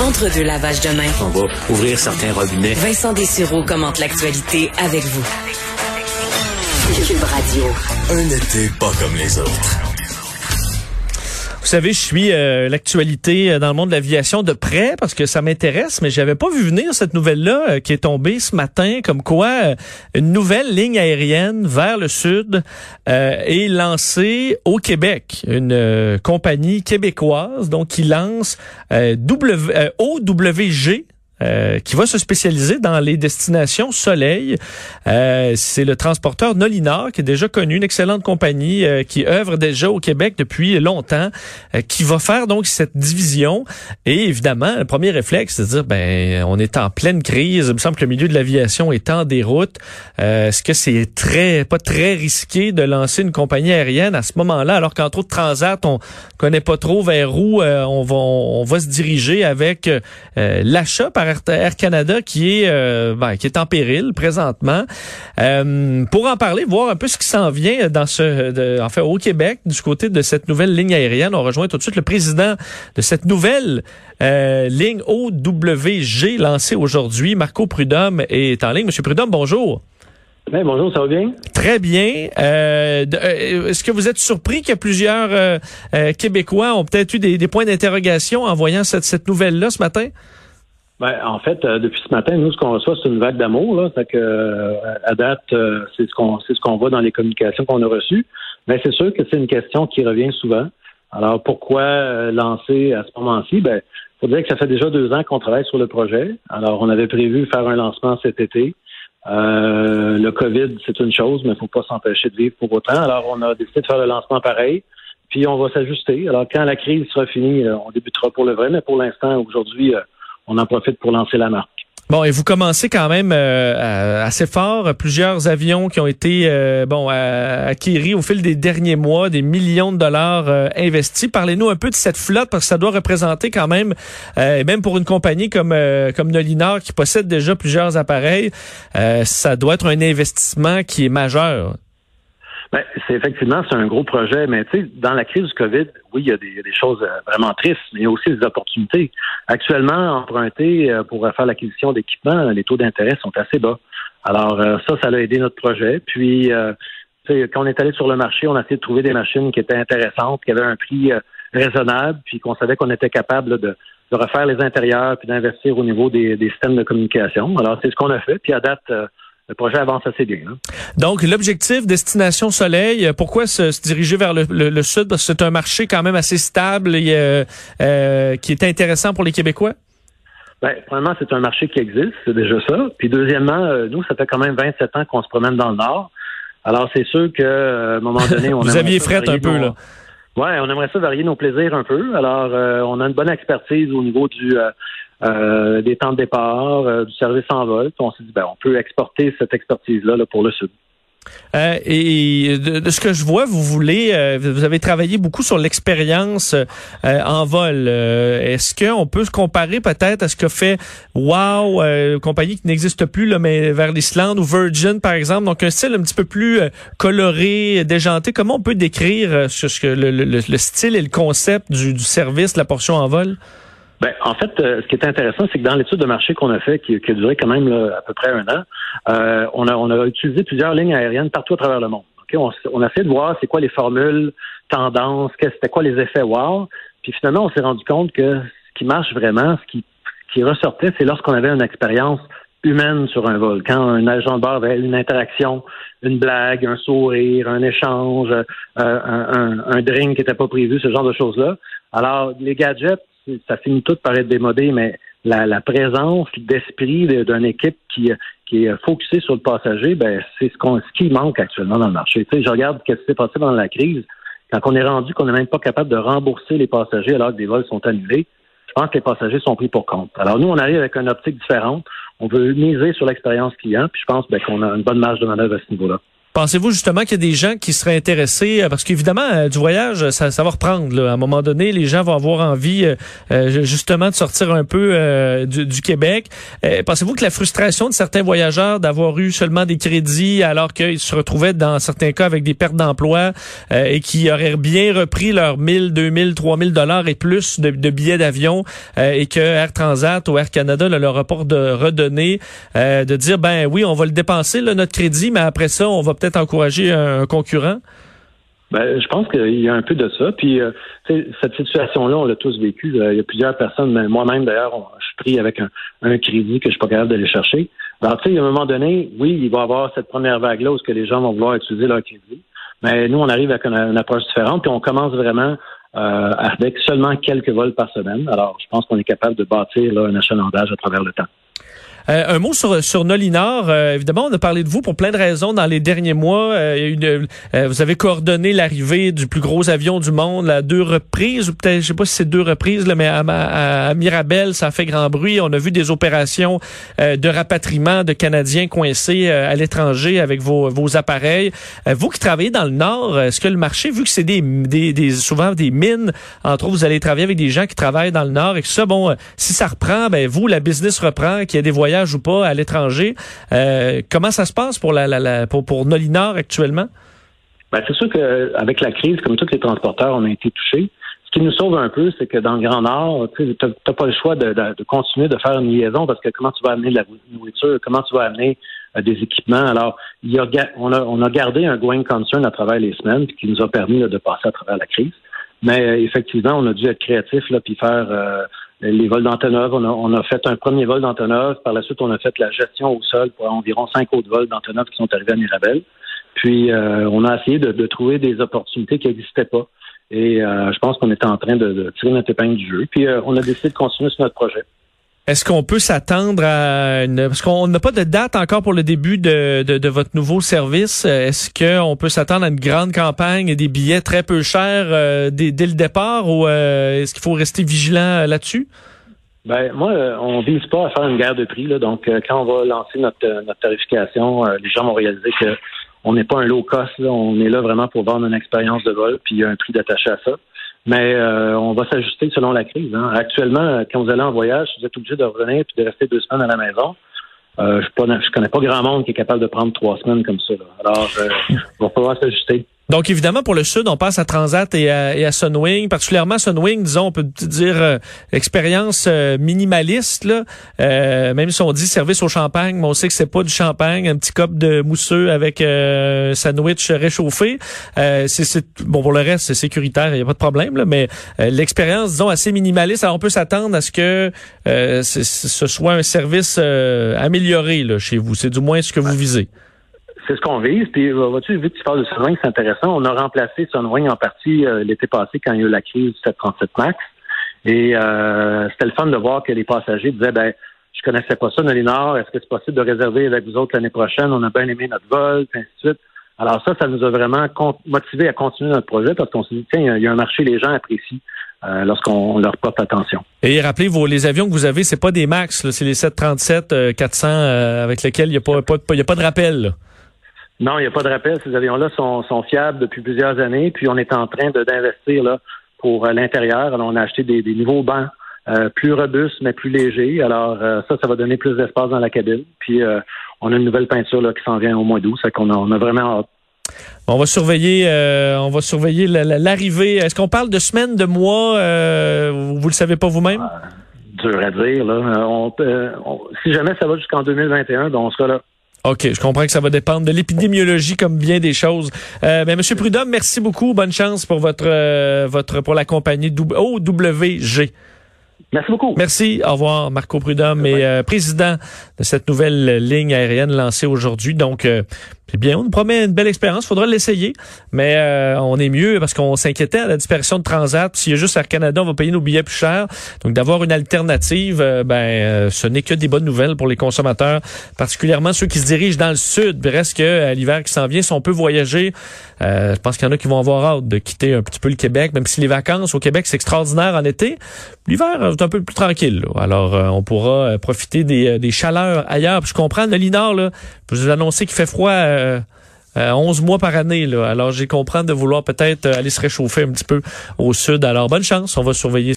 Entre deux lavages de main. On va ouvrir certains robinets. Vincent Dessireau commente l'actualité avec vous. Cube Radio. Un été pas comme les autres. Vous savez, je suis l'actualité dans le monde de l'aviation de près parce que ça m'intéresse, mais j'avais pas vu venir cette nouvelle-là qui est tombée ce matin, comme quoi une nouvelle ligne aérienne vers le sud est lancée au Québec. Une compagnie québécoise donc qui lance OWG. Qui va se spécialiser dans les destinations soleil. C'est le transporteur Nolinor, qui est déjà connu, une excellente compagnie qui œuvre déjà au Québec depuis longtemps, qui va faire donc cette division. Et évidemment, le premier réflexe, c'est de dire, on est en pleine crise. Il me semble que le milieu de l'aviation est en déroute. Est-ce que c'est pas très risqué de lancer une compagnie aérienne à ce moment-là, alors qu'entre autres Transat, on connaît pas trop vers où on va se diriger avec l'achat par Air Canada qui est en péril présentement. Pour en parler, voir un peu ce qui s'en vient au Québec, du côté de cette nouvelle ligne aérienne, on rejoint tout de suite le président de cette nouvelle ligne OWG lancée aujourd'hui. Marco Prud'Homme est en ligne. Monsieur Prud'Homme, bonjour. Bien, bonjour, ça va bien? Très bien. Est-ce que vous êtes surpris que plusieurs Québécois ont peut-être eu des points d'interrogation en voyant cette nouvelle-là ce matin? En fait, depuis ce matin, nous, ce qu'on reçoit, c'est une vague d'amour. Là. Fait que, à date, c'est ce qu'on voit dans les communications qu'on a reçues. Mais c'est sûr que c'est une question qui revient souvent. Alors, pourquoi lancer à ce moment-ci? Il faut dire que ça fait déjà 2 ans qu'on travaille sur le projet. Alors, on avait prévu faire un lancement cet été. Le COVID, c'est une chose, mais il ne faut pas s'empêcher de vivre pour autant. Alors, on a décidé de faire le lancement pareil, puis on va s'ajuster. Alors, quand la crise sera finie, on débutera pour le vrai. Mais pour l'instant, aujourd'hui, on en profite pour lancer la marque. Bon, et vous commencez quand même assez fort. Plusieurs avions qui ont été acquéris au fil des derniers mois, des millions de dollars investis. Parlez-nous un peu de cette flotte, parce que ça doit représenter quand même, même pour une compagnie comme Nolinor, qui possède déjà plusieurs appareils, ça doit être un investissement qui est majeur. C'est un gros projet, mais tu sais, dans la crise du COVID, oui, il y a des choses vraiment tristes, mais il y a aussi des opportunités. Actuellement, emprunter pour faire l'acquisition d'équipements, les taux d'intérêt sont assez bas. Alors ça a aidé notre projet. Puis, quand on est allé sur le marché, on a essayé de trouver des machines qui étaient intéressantes, qui avaient un prix raisonnable, puis qu'on savait qu'on était capable de refaire les intérieurs, puis d'investir au niveau des systèmes de communication. Alors c'est ce qu'on a fait, puis à date... le projet avance assez bien. Hein? Donc, l'objectif, destination soleil, pourquoi se diriger vers le sud? Parce que c'est un marché quand même assez stable et qui est intéressant pour les Québécois? Premièrement, c'est un marché qui existe, c'est déjà ça. Puis deuxièmement, nous, ça fait quand même 27 ans qu'on se promène dans le Nord. Alors, c'est sûr qu'à un moment donné... on Vous aviez fret un peu, là. Oui, on aimerait ça varier nos plaisirs un peu. Alors, on a une bonne expertise au niveau des temps de départ, du service en vol. On s'est dit, on peut exporter cette expertise-là pour le Sud. Et de ce que je vois, vous avez travaillé beaucoup sur l'expérience en vol. Est-ce qu'on peut se comparer peut-être à ce que fait Wow, compagnie qui n'existe plus, là, mais vers l'Islande, ou Virgin, par exemple, donc un style un petit peu plus coloré, déjanté. Comment on peut décrire le style et le concept du service, la portion en vol? En fait, ce qui est intéressant, c'est que dans l'étude de marché qu'on a fait, qui a duré quand même à peu près 1 an, on a utilisé plusieurs lignes aériennes partout à travers le monde. Okay? On a essayé de voir c'est quoi les formules, tendances, c'était quoi les effets wow. Puis finalement, on s'est rendu compte que ce qui marche vraiment, ce qui ressortait, c'est lorsqu'on avait une expérience humaine sur un vol. Quand un agent de bord avait une interaction, une blague, un sourire, un échange, un drink qui n'était pas prévu, ce genre de choses-là. Alors, les gadgets, ça finit tout par être démodé, mais la présence d'esprit d'une équipe qui est focusée sur le passager, c'est ce qui manque actuellement dans le marché. Tu sais, je regarde ce qui s'est passé pendant la crise. Quand on est rendu qu'on n'est même pas capable de rembourser les passagers alors que des vols sont annulés, je pense que les passagers sont pris pour compte. Alors nous, on arrive avec une optique différente. On veut miser sur l'expérience client, puis je pense qu'on a une bonne marge de manœuvre à ce niveau-là. Pensez-vous justement qu'il y a des gens qui seraient intéressés, parce qu'évidemment, du voyage, ça va reprendre. Là. À un moment donné, les gens vont avoir envie justement de sortir un peu du Québec. Pensez-vous que la frustration de certains voyageurs d'avoir eu seulement des crédits alors qu'ils se retrouvaient dans certains cas avec des pertes d'emploi et qui auraient bien repris leurs 1000, 2000, 3000 $ et plus de billets d'avion et que Air Transat ou Air Canada là, leur rapport de redonner, de dire, ben oui, on va le dépenser, là, notre crédit, mais après ça, on va peut-être encourager un concurrent? Ben, je pense qu'il y a un peu de ça. Puis, cette situation-là, on l'a tous vécu. Il y a plusieurs personnes, mais moi-même, d'ailleurs, je suis pris avec un crédit que je suis pas capable d'aller chercher. Alors, tu sais, à un moment donné, oui, il va y avoir cette première vague-là où les gens vont vouloir utiliser leur crédit. Mais nous, on arrive avec une approche différente, puis on commence vraiment avec seulement quelques vols par semaine. Alors, je pense qu'on est capable de bâtir là, un achalandage à travers le temps. Un mot sur Nolinor. Évidemment, on a parlé de vous pour plein de raisons dans les derniers mois. Vous avez coordonné l'arrivée du plus gros avion du monde à 2 reprises, ou peut-être, je sais pas si c'est 2 reprises, là, mais à Mirabel, ça a fait grand bruit. On a vu des opérations de rapatriement de Canadiens coincés à l'étranger avec vos appareils. Vous qui travaillez dans le Nord, est-ce que le marché, vu que c'est souvent des mines, entre autres, vous allez travailler avec des gens qui travaillent dans le Nord et que ça, bon, si ça reprend, ben vous, la business reprend, qu'il y a des voyages ou pas à l'étranger. Comment ça se passe pour pour Nolinor actuellement? Ben, c'est sûr qu'avec la crise, comme tous les transporteurs, on a été touchés. Ce qui nous sauve un peu, c'est que dans le Grand Nord, tu n'as pas le choix de continuer de faire une liaison parce que comment tu vas amener de la nourriture, comment tu vas amener des équipements. Alors, on a gardé un going concern à travers les semaines qui nous a permis là, de passer à travers la crise. Mais effectivement, on a dû être créatifs puis faire... les vols d'Antonov, on a fait un premier vol d'Antonov. Par la suite, on a fait la gestion au sol pour environ 5 autres vols d'Antonov qui sont arrivés à Mirabel. Puis, on a essayé de trouver des opportunités qui n'existaient pas. Et je pense qu'on était en train de tirer notre épingle du jeu. Puis, on a décidé de continuer sur notre projet. Est-ce qu'on peut s'attendre à parce qu'on n'a pas de date encore pour le début de votre nouveau service. Est-ce qu'on peut s'attendre à une grande campagne et des billets très peu chers dès le départ ou est-ce qu'il faut rester vigilant là-dessus? Ben moi, on vise pas à faire une guerre de prix. Là, donc, quand on va lancer notre tarification, les gens vont réaliser que on n'est pas un low cost. Là, on est là vraiment pour vendre une expérience de vol puis il y a un prix d'attaché à ça. Mais on va s'ajuster selon la crise. Hein. Actuellement, quand vous allez en voyage, vous êtes obligé de revenir et de rester 2 semaines à la maison. Je connais pas grand monde qui est capable de prendre 3 semaines comme ça. Là. Alors, on va pouvoir s'ajuster. Donc, évidemment, pour le Sud, on passe à Transat et à Sunwing. Particulièrement Sunwing, disons, on peut dire expérience minimaliste. Là. Même si on dit service au champagne, mais on sait que c'est pas du champagne. Un petit cop de mousseux avec sandwich réchauffé. Bon, pour le reste, c'est sécuritaire, il n'y a pas de problème. Là, mais l'expérience, disons, assez minimaliste. Alors, on peut s'attendre à ce que ce soit un service amélioré là, chez vous. C'est du moins ce que vous visez. C'est ce qu'on vise. Puis, vois-tu, vu que tu parles de Sunwing, c'est intéressant. On a remplacé Sunwing en partie l'été passé quand il y a eu la crise du 737 Max. Et c'était le fun de voir que les passagers disaient, ben, je connaissais pas ça, Nolinor. Est-ce que c'est possible de réserver avec vous autres l'année prochaine? On a bien aimé notre vol, puis ainsi de suite. Alors ça nous a vraiment motivés à continuer notre projet parce qu'on s'est dit, tiens, il y a un marché, les gens apprécient lorsqu'on leur porte attention. Et rappelez, les avions que vous avez, c'est pas des Max, là, c'est les 737 400 avec lesquels il n'y a pas de rappel, là. Non, il n'y a pas de rappel. Ces avions-là sont fiables depuis plusieurs années. Puis, on est en train d'investir là pour l'intérieur. Alors, on a acheté des nouveaux bancs plus robustes, mais plus légers. Alors, ça va donner plus d'espace dans la cabine. Puis, on a une nouvelle peinture là qui s'en vient au mois d'août. Ça qu'on on a vraiment hâte. On va surveiller l'arrivée. Est-ce qu'on parle de semaines, de mois? Vous le savez pas vous-même? Dur à dire. Là. Si jamais ça va jusqu'en 2021, ben on sera là. OK, je comprends que ça va dépendre de l'épidémiologie comme bien des choses. Mais Monsieur Prud'Homme, merci beaucoup. Bonne chance pour pour la compagnie OWG. Merci beaucoup. Merci. Au revoir, Marco Prud'Homme est président de cette nouvelle ligne aérienne lancée aujourd'hui. Donc, c'est bien, on nous promet une belle expérience. Faudra l'essayer, mais on est mieux parce qu'on s'inquiétait à la disparition de Transat. S'il y a juste Air Canada, on va payer nos billets plus chers. Donc, d'avoir une alternative, ce n'est que des bonnes nouvelles pour les consommateurs, particulièrement ceux qui se dirigent dans le sud. Reste que à l'hiver qui s'en vient, si on peut voyager, je pense qu'il y en a qui vont avoir hâte de quitter un petit peu le Québec, même si les vacances au Québec, c'est extraordinaire en été. L'hiver, c'est un peu plus tranquille. Là. Alors, on pourra profiter des chaleurs ailleurs. Puis je comprends, Nolinor, là, je vous annoncer qu'il fait froid 11 mois par année, là. Alors, j'ai compris de vouloir peut-être aller se réchauffer un petit peu au sud. Alors, bonne chance. On va surveiller